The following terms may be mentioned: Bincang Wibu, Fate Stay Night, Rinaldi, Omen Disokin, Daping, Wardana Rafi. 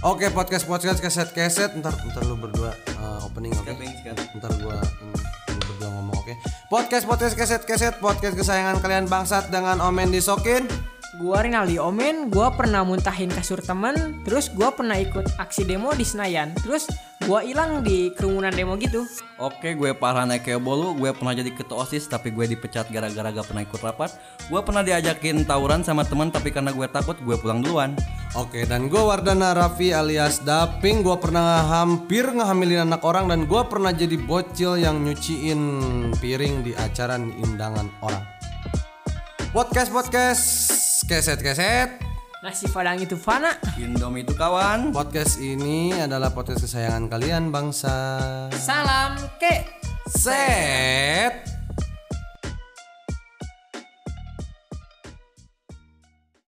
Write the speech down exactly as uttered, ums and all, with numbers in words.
Oke, podcast podcast keset keset. Ntar ntar lu berdua uh, opening oke. Okay? Ntar gua lu berdua ngomong oke. Okay? Podcast podcast keset keset podcast kesayangan kalian bangsat dengan Omen Disokin. Gua Rinaldi Omen, gua pernah muntahin kasur temen, terus gua pernah ikut aksi demo di Senayan, terus gua hilang di kerumunan demo gitu. Oke, gue parah naik kayak bolu, gue pernah jadi ketua OSIS tapi gue dipecat gara-gara gak pernah ikut rapat. Gue pernah diajakin tawuran sama teman tapi karena gue takut gue pulang duluan. Oke, dan gue Wardana Rafi alias Daping, gue pernah hampir ngehamilin anak orang dan gue pernah jadi bocil yang nyuciin piring di acara undangan orang. Podcast podcast keset-keset. Nasi padang itu fana, Indomie itu kawan. Podcast ini adalah podcast kesayangan kalian bangsa. Salam ke set.